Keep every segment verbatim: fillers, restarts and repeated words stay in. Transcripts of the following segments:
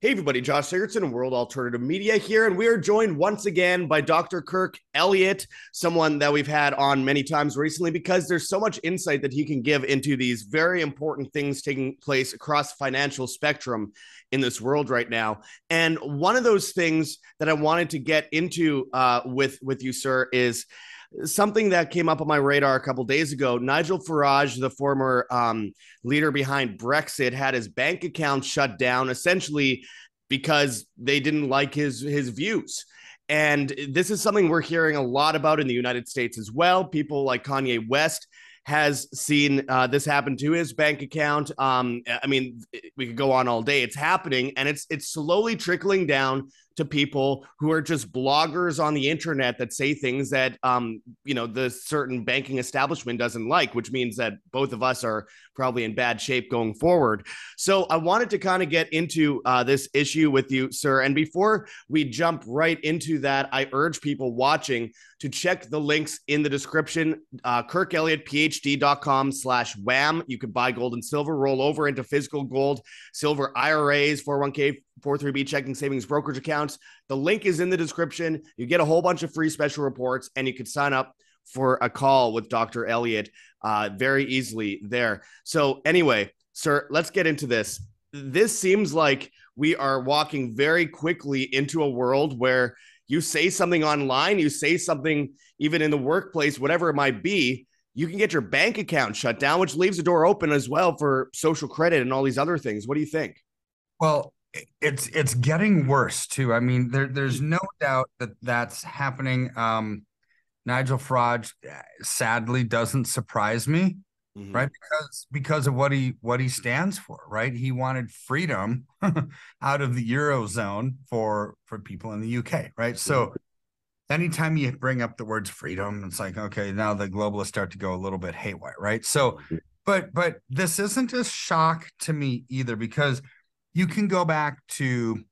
Hey everybody, Josh Sigurdson and World Alternative Media here, and we are joined once again by Doctor Kirk Elliott, someone that we've had on many times recently because there's so much insight that he can give into these very important things taking place across the financial spectrum in this world right now. And one of those things that I wanted to get into uh, with, with you, sir, is something that came up on my radar a couple days ago. Nigel Farage, the former um, leader behind Brexit, had his bank account shut down, essentially because they didn't like his, his views. And this is something we're hearing a lot about in the United States as well. People like Kanye West has seen uh, this happen to his bank account. Um, I mean, we could go on all day. It's happening, and it's it's slowly trickling down to people who are just bloggers on the internet that say things that um, you know, the certain banking establishment doesn't like, which means that both of us are probably in bad shape going forward. So I wanted to kind of get into uh, this issue with you, sir. And before we jump right into that, I urge people watching to check the links in the description, uh, kirk elliott p h d dot com slash wham. You can buy gold and silver, roll over into physical gold, silver I R As, four oh one k, four oh three b checking, savings, brokerage accounts. The link is in the description. You get a whole bunch of free special reports, and you can sign up for a call with Doctor Elliott uh, very easily there. So anyway, sir, let's get into this. This seems like we are walking very quickly into a world where you say something online, you say something even in the workplace, whatever it might be, you can get your bank account shut down, which leaves the door open as well for social credit and all these other things. What do you think? Well, it's it's getting worse too. I mean, there there's no doubt that that's happening. Um, Nigel Farage sadly doesn't surprise me, mm-hmm. right? Because because of what he what he stands for, right? He wanted freedom out of the Eurozone for for people in the U K, right? So anytime you bring up the words freedom, it's like, okay, now the globalists start to go a little bit haywire, right? So, but but this isn't a shock to me either, because you can go back to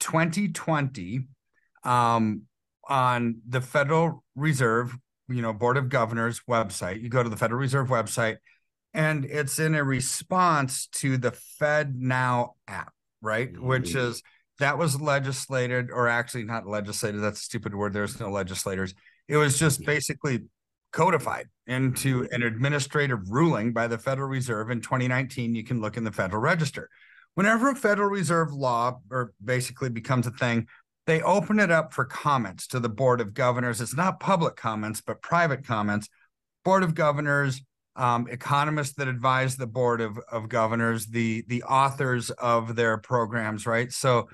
twenty twenty um, on the Federal Reserve, you know, Board of Governors website. You go to the Federal Reserve website, and it's in a response to the FedNow app, right? Mm-hmm. Which is, that was legislated, or actually not legislated. That's a stupid word. There's no legislators. It was just basically codified into an administrative ruling by the Federal Reserve in twenty nineteen. You can look in the Federal Register. Whenever a Federal Reserve law or basically becomes a thing, they open it up for comments to the Board of Governors. It's not public comments, but private comments. Board of Governors, um, economists that advise the Board of, of Governors, the, the authors of their programs, right? So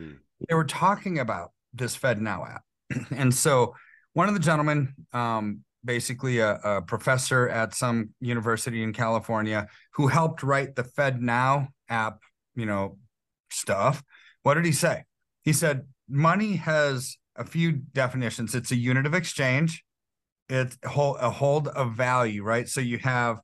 they were talking about this FedNow app. And so one of the gentlemen, um, basically a, a professor at some university in California who helped write the FedNow app, you know, stuff. What did he say? He said, money has a few definitions. It's a unit of exchange. It's a hold, a hold of value, right? So you have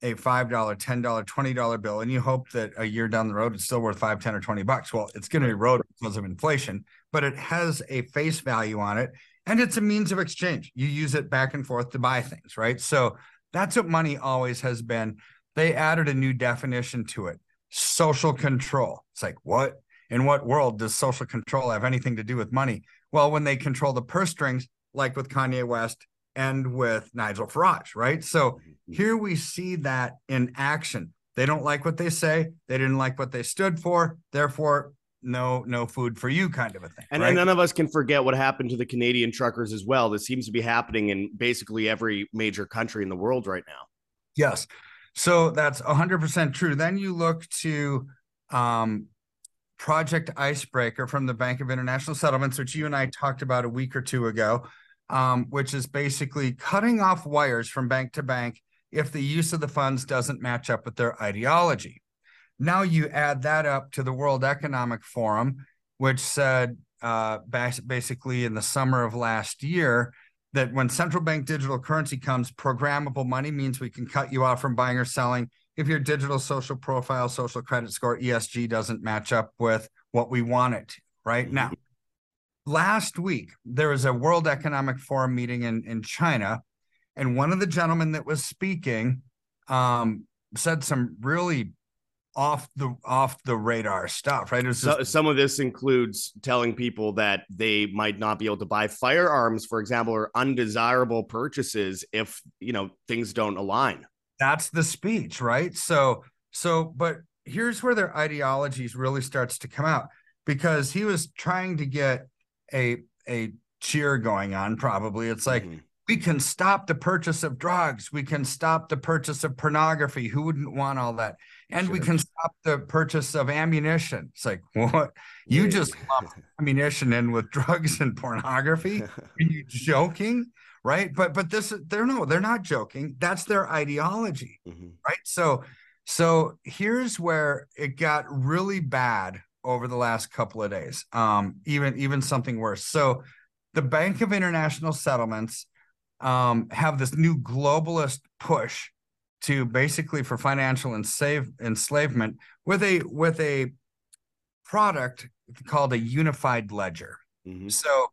a five dollar, ten dollar, twenty dollar bill, and you hope that a year down the road, it's still worth five, ten or twenty bucks. Well, it's going to erode because of inflation, but it has a face value on it. And it's a means of exchange. You use it back and forth to buy things, right? So that's what money always has been. They added a new definition to it. Social control. It's like, what? In what world does social control have anything to do with money? Well, when they control the purse strings, like with Kanye West and with Nigel Farage, right? So here we see that in action. They don't like what they say. They didn't like what they stood for. Therefore, no, no food for you kind of a thing. And, right? And none of us can forget what happened to the Canadian truckers as well. This seems to be happening in basically every major country in the world right now. Yes. So that's one hundred percent true. Then you look to um, Project Icebreaker from the Bank of International Settlements, which you and I talked about a week or two ago, um, which is basically cutting off wires from bank to bank if the use of the funds doesn't match up with their ideology. Now you add that up to the World Economic Forum, which said uh, basically in the summer of last year, that when central bank digital currency comes, programmable money means we can cut you off from buying or selling if your digital social profile, social credit score, E S G doesn't match up with what we want it right now. Last week, there was a World Economic Forum meeting in, in China, and one of the gentlemen that was speaking um, said some really off the off the radar stuff, right? So, just... Some of this includes telling people that they might not be able to buy firearms, for example, or undesirable purchases if, you know, things don't align. That's the speech, right? So, so, but here's where their ideologies really starts to come out, because he was trying to get a a cheer going on. Probably it's like, mm-hmm. we can stop the purchase of drugs. We can stop the purchase of pornography. Who wouldn't want all that? And sure. we can stop the purchase of ammunition. It's like, what? You yeah. just lump ammunition in with drugs and pornography? Are you joking? Right? But but this they're no, they're not joking. That's their ideology. Mm-hmm. Right. So so here's where it got really bad over the last couple of days. Um, even even something worse. So the Bank of International Settlements Um, have this new globalist push to basically for financial enslave, enslavement with a with a product called a unified ledger. Mm-hmm. So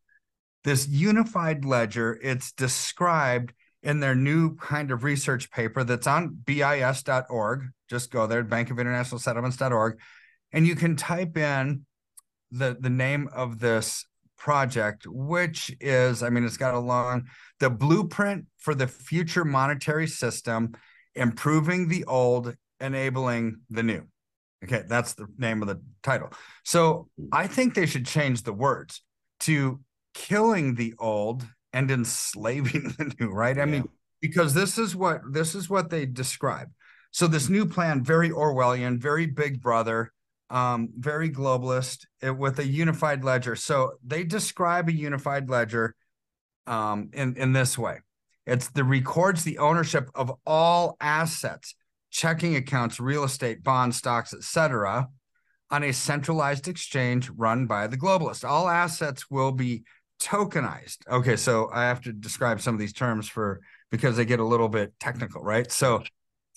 this unified ledger, it's described in their new kind of research paper that's on B I S dot org. Just go there, bank of international settlements dot org, and you can type in the the name of this project, which is, I mean, it's got a long, the blueprint for the future monetary system, improving the old, enabling the new. Okay, that's the name of the title. So I think they should change the words to killing the old and enslaving the new, right? I yeah. mean, because this is what this is what they describe. So this new plan, very Orwellian, very Big Brother, Um, very globalist, it, with a unified ledger. So they describe a unified ledger um, in, in this way. It's the records the ownership of all assets, checking accounts, real estate, bonds, stocks, et cetera, on a centralized exchange run by the globalist. All assets will be tokenized. Okay, so I have to describe some of these terms for because they get a little bit technical, right? So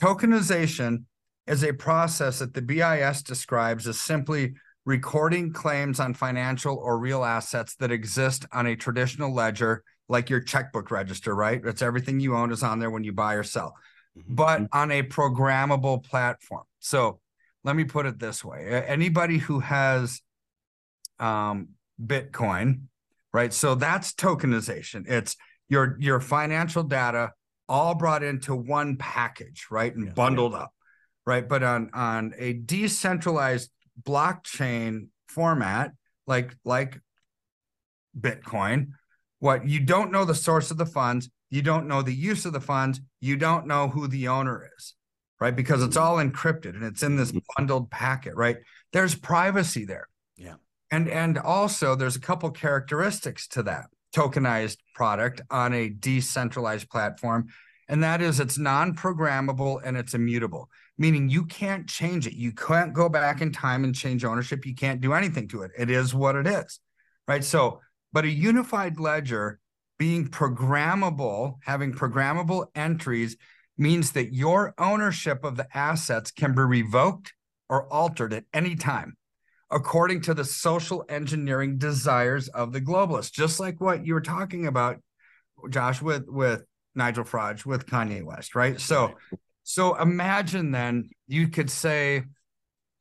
tokenization is a process that the B I S describes as simply recording claims on financial or real assets that exist on a traditional ledger, like your checkbook register, right? It's everything you own is on there when you buy or sell, mm-hmm. but on a programmable platform. So let me put it this way. Anybody who has um, Bitcoin, right? So that's tokenization. It's your, your financial data all brought into one package, right? And yeah. bundled up. Right, but on on a decentralized blockchain format like like Bitcoin, what you don't know the source of the funds, you don't know the use of the funds, you don't know who the owner is, right? Because it's all encrypted and it's in this bundled packet, right? There's privacy there, yeah, and and also there's a couple characteristics to that tokenized product on a decentralized platform, and that is it's non-programmable and it's immutable. Meaning you can't change it. You can't go back in time and change ownership. You can't do anything to it. It is what it is, right? So, but a unified ledger being programmable, having programmable entries, means that your ownership of the assets can be revoked or altered at any time, according to the social engineering desires of the globalists, just like what you were talking about, Josh, with, with Nigel Farage, with Kanye West, right? So... So imagine then you could say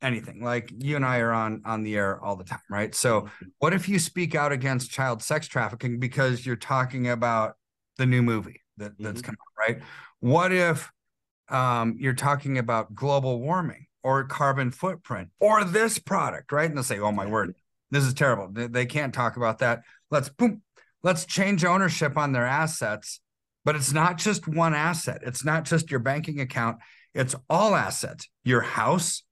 anything, like you and I are on, on the air all the time, right? So what if you speak out against child sex trafficking because you're talking about the new movie that, that's mm-hmm. coming out, right? What if um, you're talking about global warming or carbon footprint or this product, right? And they'll say, oh, my word, this is terrible. They can't talk about that. Let's boom, let's change ownership on their assets. But it's not just one asset. It's not just your banking account. It's all assets, your house,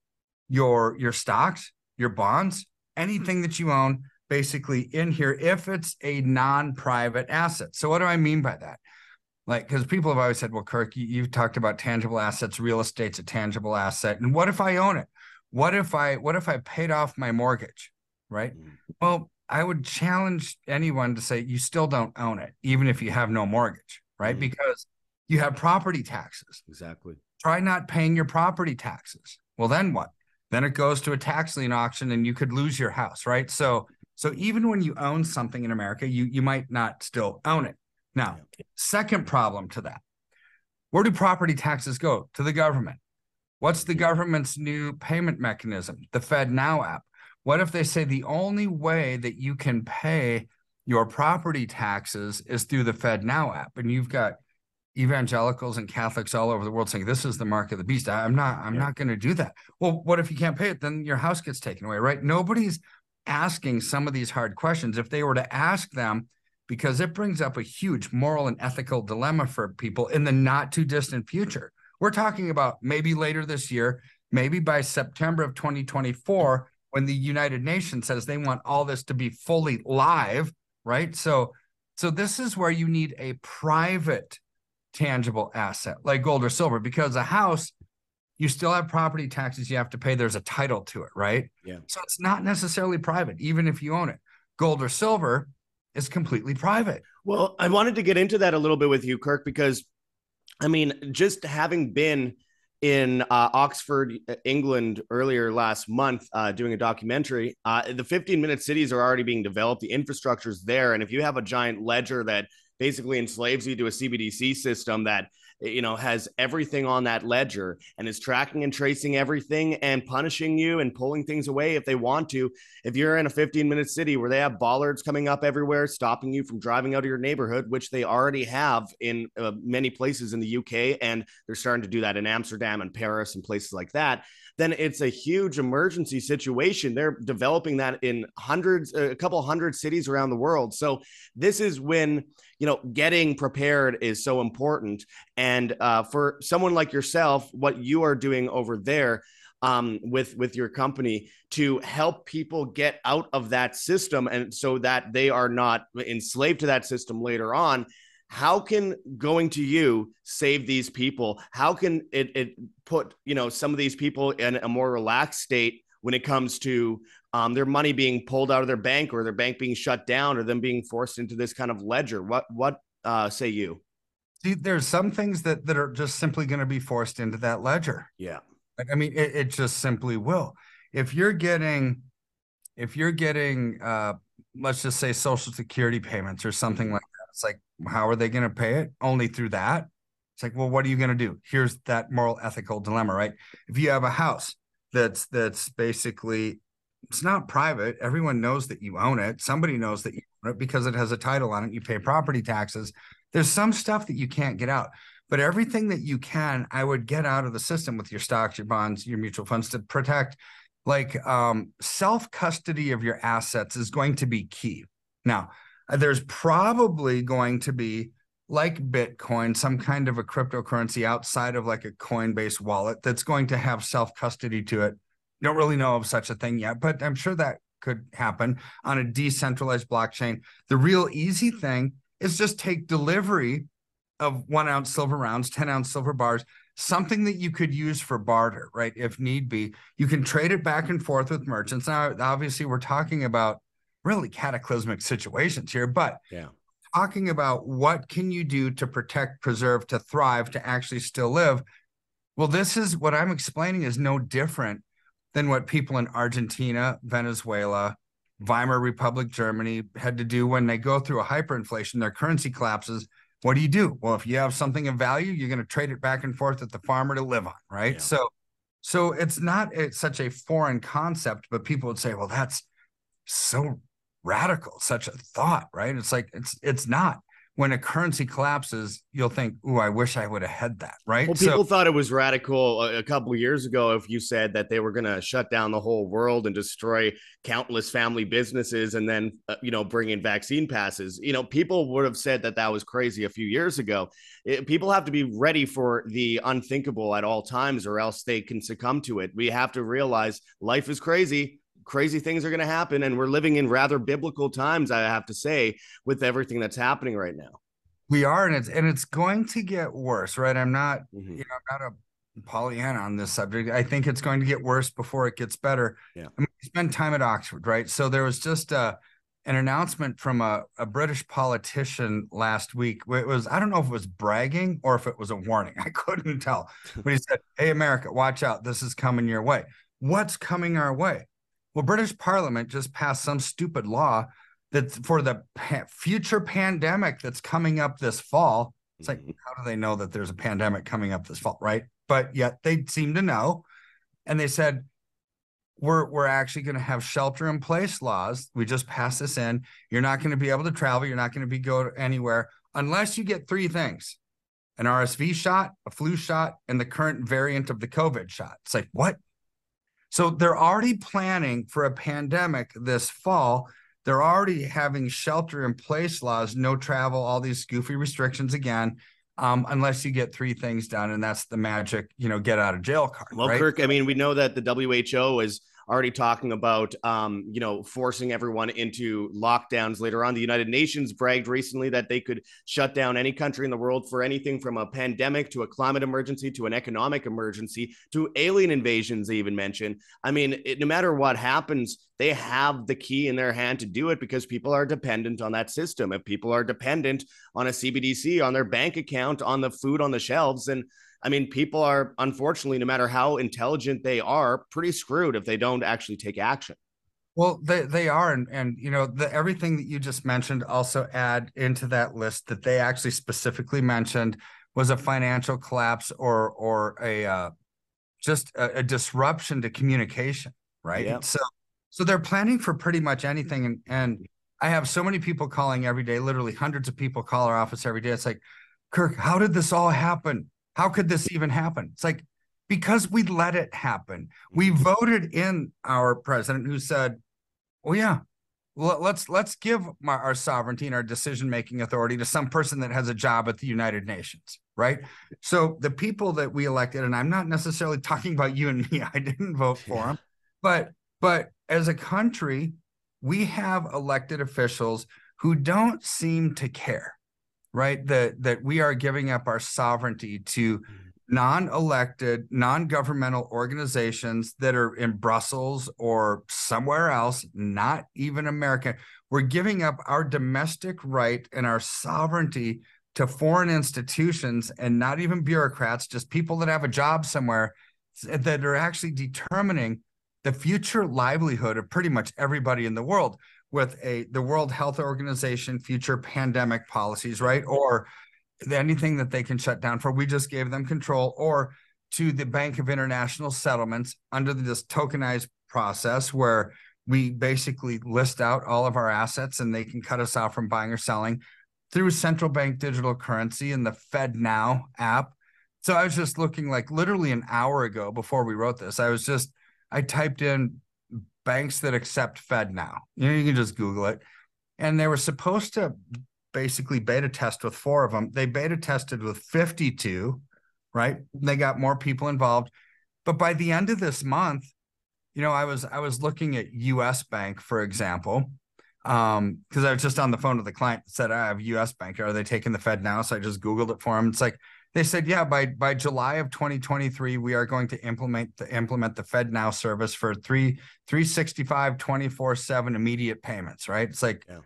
your, your stocks, your bonds, anything that you own basically in here, if it's a non-private asset. So what do I mean by that? Like, because people have always said, well, Kirk, you, you've talked about tangible assets, real estate's a tangible asset. And what if I own it? What if I, what if I paid off my mortgage, right? Well, I would challenge anyone to say, you still don't own it, even if you have no mortgage. Right? Mm-hmm. Because you have property taxes. Exactly. Try not paying your property taxes. Well, then what? Then it goes to a tax lien auction and you could lose your house, right? So so even when you own something in America, you, you might not still own it. Now, yeah. Second problem to that, where do property taxes go? To the government. What's the government's new payment mechanism? The FedNow app. What if they say the only way that you can pay your property taxes is through the FedNow app? And you've got evangelicals and Catholics all over the world saying, this is the mark of the beast. I'm not, I'm yeah. not going to do that. Well, what if you can't pay it? Then your house gets taken away, right? Nobody's asking some of these hard questions. If they were to ask them, because it brings up a huge moral and ethical dilemma for people in the not too distant future. We're talking about maybe later this year, maybe by September of twenty twenty-four, when the United Nations says they want all this to be fully live, right? So, so this is where you need a private tangible asset like gold or silver, because a house, you still have property taxes you have to pay. There's a title to it, right? Yeah. So it's not necessarily private, even if you own it. Gold or silver is completely private. Well, I wanted to get into that a little bit with you, Kirk, because I mean, just having been in uh, Oxford, England earlier last month uh, doing a documentary, uh, the fifteen minute cities are already being developed. The infrastructure's there. And if you have a giant ledger that basically enslaves you to a C B D C system that, you know, has everything on that ledger and is tracking and tracing everything and punishing you and pulling things away if they want to. If you're in a fifteen minute city where they have bollards coming up everywhere, stopping you from driving out of your neighborhood, which they already have in uh, many places in the U K, and they're starting to do that in Amsterdam and Paris and places like that, then it's a huge emergency situation. They're developing that in hundreds, a couple hundred cities around the world. So this is when, you know, getting prepared is so important. And uh, for someone like yourself, what you are doing over there um, with, with your company to help people get out of that system and so that they are not enslaved to that system later on, how can going to you save these people? How can it, it put, you know, some of these people in a more relaxed state when it comes to um, their money being pulled out of their bank or their bank being shut down or them being forced into this kind of ledger? What what uh, say you? See, there's some things that, that are just simply going to be forced into that ledger. Yeah. I mean, it, it just simply will. If you're getting, if you're getting, uh, let's just say Social Security payments or something mm-hmm. like that, it's like, how are they going to pay it? Only through that. It's like, well, what are you going to do? Here's that moral ethical dilemma, right? If you have a house that's that's basically, it's not private. Everyone knows that you own it. Somebody knows that you own it because it has a title on it. You pay property taxes. There's some stuff that you can't get out, but everything that you can, I would get out of the system with your stocks, your bonds, your mutual funds to protect. Like um, self-custody of your assets is going to be key. Now, there's probably going to be, like Bitcoin, some kind of a cryptocurrency outside of like a Coinbase wallet that's going to have self-custody to it. Don't really know of such a thing yet, but I'm sure that could happen on a decentralized blockchain. The real easy thing is just take delivery of one ounce silver rounds, ten ounce silver bars, something that you could use for barter, right? If need be, you can trade it back and forth with merchants. Now, obviously, we're talking about really cataclysmic situations here, but yeah. talking about what can you do to protect, preserve, to thrive, to actually still live. Well, this is what I'm explaining is no different than what people in Argentina, Venezuela, Weimar Republic, Germany had to do when they go through a hyperinflation, their currency collapses. What do you do? Well, if you have something of value, you're going to trade it back and forth with the farmer to live on, right? Yeah. So, so it's not it's such a foreign concept, but people would say, well, that's so radical, such a thought, right? It's like, it's it's not. When a currency collapses, you'll think, "Ooh, I wish I would have had that." Right? Well, people so, thought it was radical a, a couple of years ago. If you said that they were going to shut down the whole world and destroy countless family businesses, and then uh, you know bring in vaccine passes, you know people would have said that that was crazy a few years ago. It, people have to be ready for the unthinkable at all times, or else they can succumb to it. We have to realize life is crazy. Crazy things are going to happen. And we're living in rather biblical times, I have to say, with everything that's happening right now. We are. And it's, and it's going to get worse, right? I'm not, mm-hmm. you know, I'm not a Pollyanna on this subject. I think it's going to get worse before it gets better. Yeah. I mean, I spent time at Oxford, right? So there was just a, an announcement from a, a British politician last week. It was, I don't know if it was bragging or if it was a warning. I couldn't tell. But he said, hey, America, watch out. This is coming your way. What's coming our way? Well, British Parliament just passed some stupid law that's for the pa- future pandemic that's coming up this fall. It's like, how do they know that there's a pandemic coming up this fall, right? but yet they seem to know. And they said, we're we're actually going to have shelter in place laws. We just passed this in. You're not going to be able to travel. You're not going to be go anywhere unless you get three things: an R S V shot, a flu shot, and the current variant of the COVID shot. It's like, what? So they're already planning for a pandemic this fall. They're already having shelter in place laws, no travel, all these goofy restrictions again, um, unless you get three things done. And that's the magic, you know, get out of jail card. Well, right? Kirk, I mean, we know that the W H O is already talking about, um, you know, forcing everyone into lockdowns later on. The United Nations bragged recently that they could shut down any country in the world for anything from a pandemic to a climate emergency to an economic emergency to alien invasions, they even mentioned. I mean, it, no matter what happens, they have the key in their hand to do it because people are dependent on that system. If people are dependent on a C B D C, on their bank account, on the food on the shelves, and I mean, people are, unfortunately, no matter how intelligent they are, pretty screwed if they don't actually take action. Well, they, they are. And, and you know, the, everything that you just mentioned also add into that list that they actually specifically mentioned was a financial collapse or or a uh, just a, a disruption to communication. Right. Yeah. So so they're planning for pretty much anything. And, and I have so many people calling every day, literally hundreds of people call our office every day. It's like, Kirk, how did this all happen? How could this even happen? It's like, because we let it happen. We voted in our president who said, oh, yeah, l- let's let's give my, our sovereignty and our decision-making authority to some person that has a job at the United Nations, right? So the people that we elected, and I'm not necessarily talking about you and me, I didn't vote for yeah. them, but but as a country, we have elected officials who don't seem to care. Right, that that we are giving up our sovereignty to non-elected, non-governmental organizations that are in Brussels or somewhere else, not even American. We're giving up our domestic right and our sovereignty to foreign institutions and not even bureaucrats, just people that have a job somewhere that are actually determining the future livelihood of pretty much everybody in the world. With a the World Health Organization future pandemic policies, right? Or anything that they can shut down for, we just gave them control, or to the Bank of International Settlements under this tokenized process where we basically list out all of our assets and they can cut us off from buying or selling through central bank digital currency and the FedNow app. So I was just looking like literally an hour ago before we wrote this, I was just, I typed in banks that accept FedNow. You know, you can just Google it. And they were supposed to basically beta test with four of them. They beta tested with fifty-two, right? They got more people involved. But by the end of this month, you know, I was I was looking at U S Bank, for example, um, because I was just on the phone with the client that said, I have U S Bank. Are they taking the FedNow? So I just Googled it for them. It's like, they said, yeah, by by July of twenty twenty-three, we are going to implement the implement the FedNow service for three three sixty-five, twenty-four seven immediate payments, right? It's like, yeah.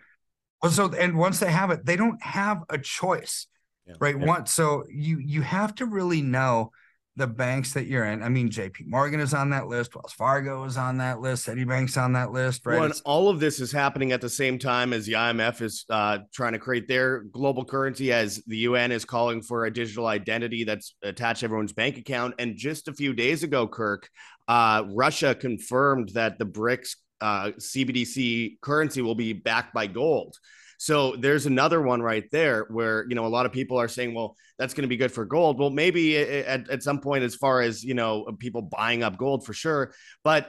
Well, so and once they have it, they don't have a choice, yeah. right? Yeah. Once, so you you have to really know the banks that you're in. I mean, J P Morgan is on that list. Wells Fargo is on that list. Citibank's on that list. Right? Well, and all of this is happening at the same time as the I M F is uh, trying to create their global currency, as the U N is calling for a digital identity that's attached to everyone's bank account. And just a few days ago, Kirk, uh, Russia confirmed that the BRICS uh, C B D C currency will be backed by gold. So there's another one right there where, you know, a lot of people are saying, well, that's going to be good for gold. Well, maybe at, at some point, as far as, you know, people buying up gold for sure. But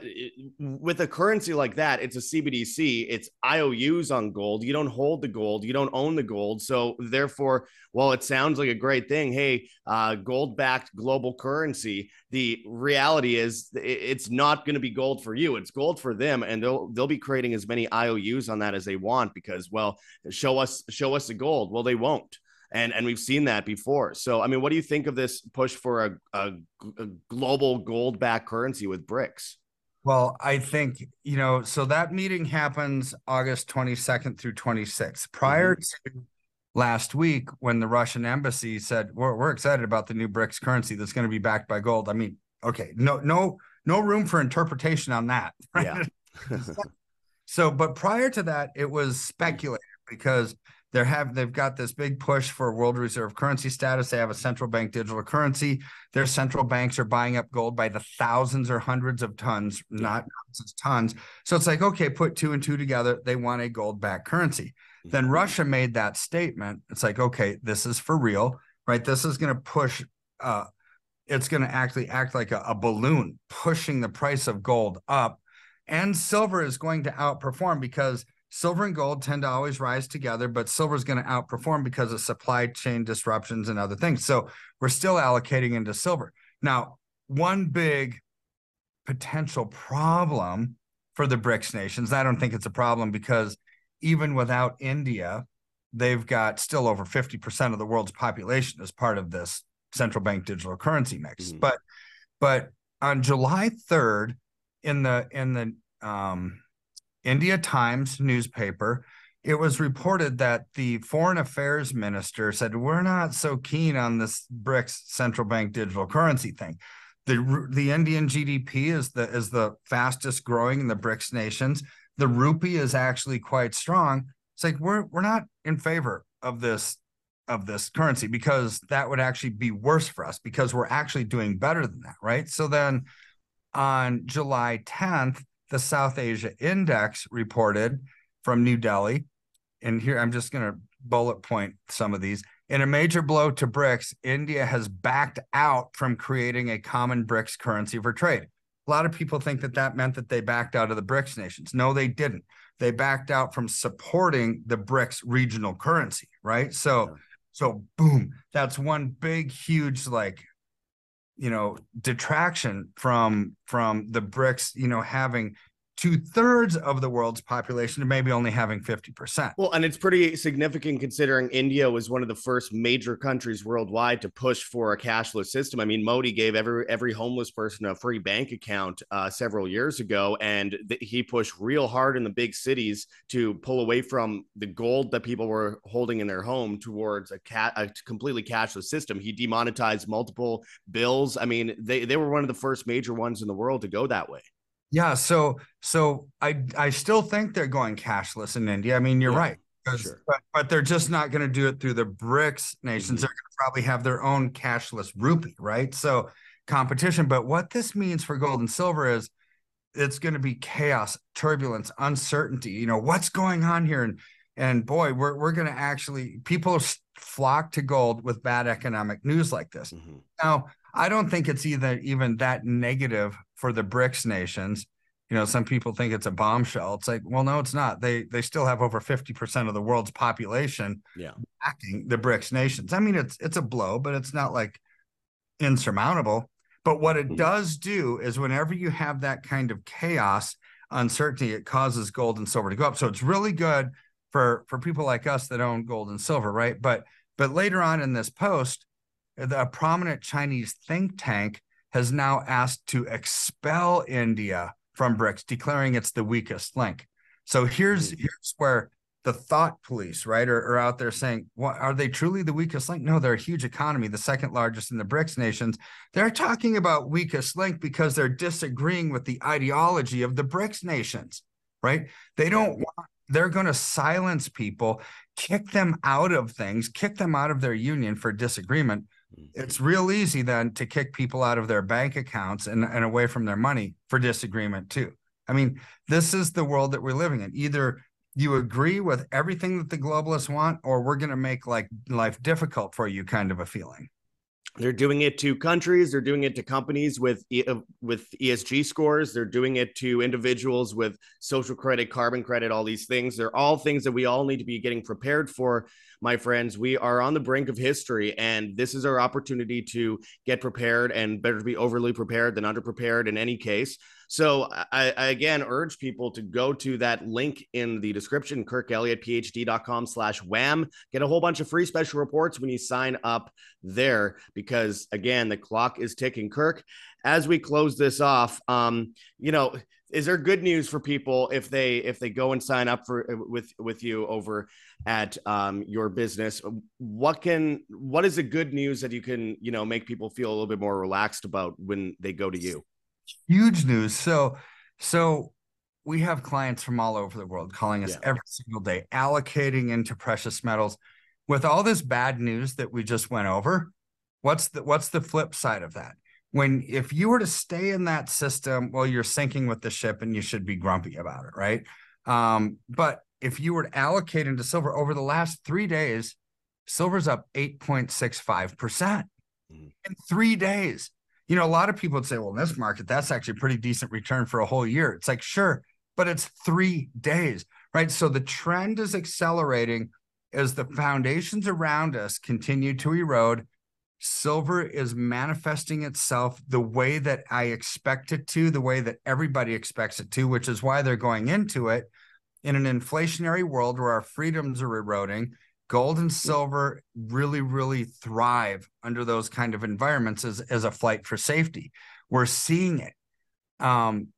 with a currency like that, it's a C B D C, it's I O Us on gold. You don't hold the gold. You don't own the gold. So therefore, while it sounds like a great thing, hey, uh, gold backed global currency, the reality is it's not going to be gold for you. It's gold for them. And they'll they'll be creating as many I O Us on that as they want because, well, show us, show us the gold. Well, they won't. And, and we've seen that before. So, I mean, what do you think of this push for a, a, a global gold-backed currency with BRICS? Well, I think, you know, so that meeting happens August twenty-second through twenty-sixth. Prior mm-hmm. to last week, when the Russian embassy said, we're, we're excited about the new BRICS currency that's going to be backed by gold. I mean, okay, no, no, no room for interpretation on that. Right? Yeah. So, but prior to that, it was speculated because They're have they've got this big push for world reserve currency status. They have a central bank digital currency. Their central banks are buying up gold by the thousands or hundreds of tons, not ounces, tons. So it's like, okay, put two and two together. They want a gold-backed currency. Then Russia made that statement. It's like, okay, this is for real, right? This is going to push. Uh, it's going to actually act like a, a balloon, pushing the price of gold up. And silver is going to outperform because silver and gold tend to always rise together, but silver is going to outperform because of supply chain disruptions and other things. So we're still allocating into silver. Now, one big potential problem for the BRICS nations, I don't think it's a problem because even without India, they've got still over fifty percent of the world's population as part of this central bank digital currency mix. Mm-hmm. But but on July third, in the in the um, India Times newspaper, it was reported that the foreign affairs minister said, we're not so keen on this BRICS central bank digital currency thing. The the Indian G D P is the is the fastest growing in the BRICS nations. The rupee is actually quite strong. It's like, we're we're not in favor of this of this currency because that would actually be worse for us because we're actually doing better than that, right? So then on July tenth, the South Asia Index reported from New Delhi, and here I'm just going to bullet point some of these. In a major blow to BRICS, India has backed out from creating a common BRICS currency for trade. A lot of people think that that meant that they backed out of the BRICS nations. No, they didn't. They backed out from supporting the BRICS regional currency, right? So, yeah. so boom, that's one big, huge, like, you know, detraction from from the BRICS, you know, having two thirds of the world's population and maybe only having fifty percent. Well, and it's pretty significant considering India was one of the first major countries worldwide to push for a cashless system. I mean, Modi gave every every homeless person a free bank account uh, several years ago, and th- he pushed real hard in the big cities to pull away from the gold that people were holding in their home towards a, ca- a completely cashless system. He demonetized multiple bills. I mean, they, they were one of the first major ones in the world to go that way. Yeah, so so I I still think they're going cashless in India. I mean, you're yeah, right, sure. but, but they're just not going to do it through the BRICS nations. Mm-hmm. They're going to probably have their own cashless rupee, right? So competition. But what this means for gold and silver is it's going to be chaos, turbulence, uncertainty. You know, what's going on here? And and boy, we're we're going to actually people flock to gold with bad economic news like this. Mm-hmm. Now, I don't think it's either even that negative for the BRICS nations. You know, some people think it's a bombshell. It's like, well, no, it's not. They they still have over fifty percent of the world's population yeah. backing the BRICS nations. I mean, it's it's a blow, but it's not like insurmountable. But what it does do is whenever you have that kind of chaos, uncertainty, it causes gold and silver to go up. So it's really good for for people like us that own gold and silver, right? But but later on in this post, a prominent Chinese think tank has now asked to expel India from BRICS, declaring it's the weakest link. So here's here's where the thought police, right, are, are out there saying, "What are they truly the weakest link?" No, they're a huge economy, the second largest in the BRICS nations. They're talking about weakest link because they're disagreeing with the ideology of the BRICS nations, right? They don't want. They're going to silence people, kick them out of things, kick them out of their union for disagreement. It's real easy then to kick people out of their bank accounts and, and away from their money for disagreement too. I mean, this is the world that we're living in. Either you agree with everything that the globalists want, or we're going to make like life difficult for you kind of a feeling. They're doing it to countries. They're doing it to companies with with E S G scores. They're doing it to individuals with social credit, carbon credit, all these things. They're all things that we all need to be getting prepared for, my friends. We are on the brink of history, and this is our opportunity to get prepared, and better to be overly prepared than underprepared in any case. So I, I again urge people to go to that link in the description, kirk elliott p h d dot com slash wham. Get a whole bunch of free special reports when you sign up there, because again, the clock is ticking. Kirk, as we close this off, um, you know, is there good news for people if they if they go and sign up for with with you over at um, your business? What can what is the good news that you can, you know, make people feel a little bit more relaxed about when they go to you? Huge news. So, so we have clients from all over the world calling us yeah. every single day, allocating into precious metals. With all this bad news that we just went over, what's the what's the flip side of that? When if you were to stay in that system, well, you're sinking with the ship and you should be grumpy about it, right? Um, but if you were to allocate into silver over the last three days, silver's up eight point six five percent in three days. You know, a lot of people would say, well, in this market, that's actually a pretty decent return for a whole year. It's like, sure, but it's three days, right? So the trend is accelerating as the foundations around us continue to erode. Silver is manifesting itself the way that I expect it to, the way that everybody expects it to, which is why they're going into it in an inflationary world where our freedoms are eroding. Gold and silver really, really thrive under those kind of environments as, as a flight for safety. We're seeing it. Um,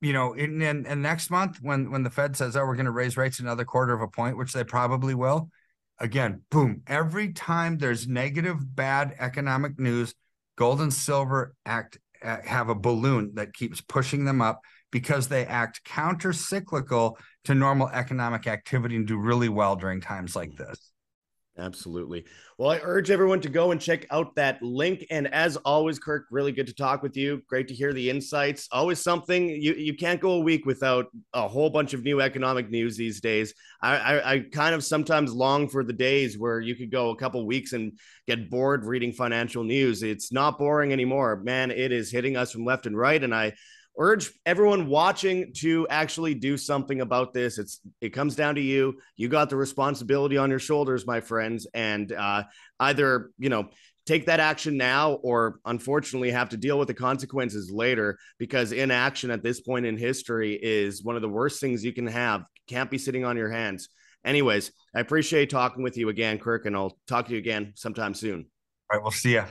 you know, in, in, in next month, when, when the Fed says, oh, we're going to raise rates another quarter of a point, which they probably will, again, boom. Every time there's negative, bad economic news, gold and silver act have a balloon that keeps pushing them up because they act counter-cyclical to normal economic activity and do really well during times like this. Absolutely. Well, I urge everyone to go and check out that link. And as always, Kirk, really good to talk with you. Great to hear the insights. Always something. You, you can't go a week without a whole bunch of new economic news these days. I, I, I kind of sometimes long for the days where you could go a couple weeks and get bored reading financial news. It's not boring anymore. Man, it is hitting us from left and right. And I urge everyone watching to actually do something about this. It's it comes down to you. You got the responsibility on your shoulders, my friends, and uh, either, you know, take that action now or unfortunately have to deal with the consequences later, because inaction at this point in history is one of the worst things you can have. Can't be sitting on your hands. Anyways, I appreciate talking with you again, Kirk, and I'll talk to you again sometime soon. All right, we'll see you.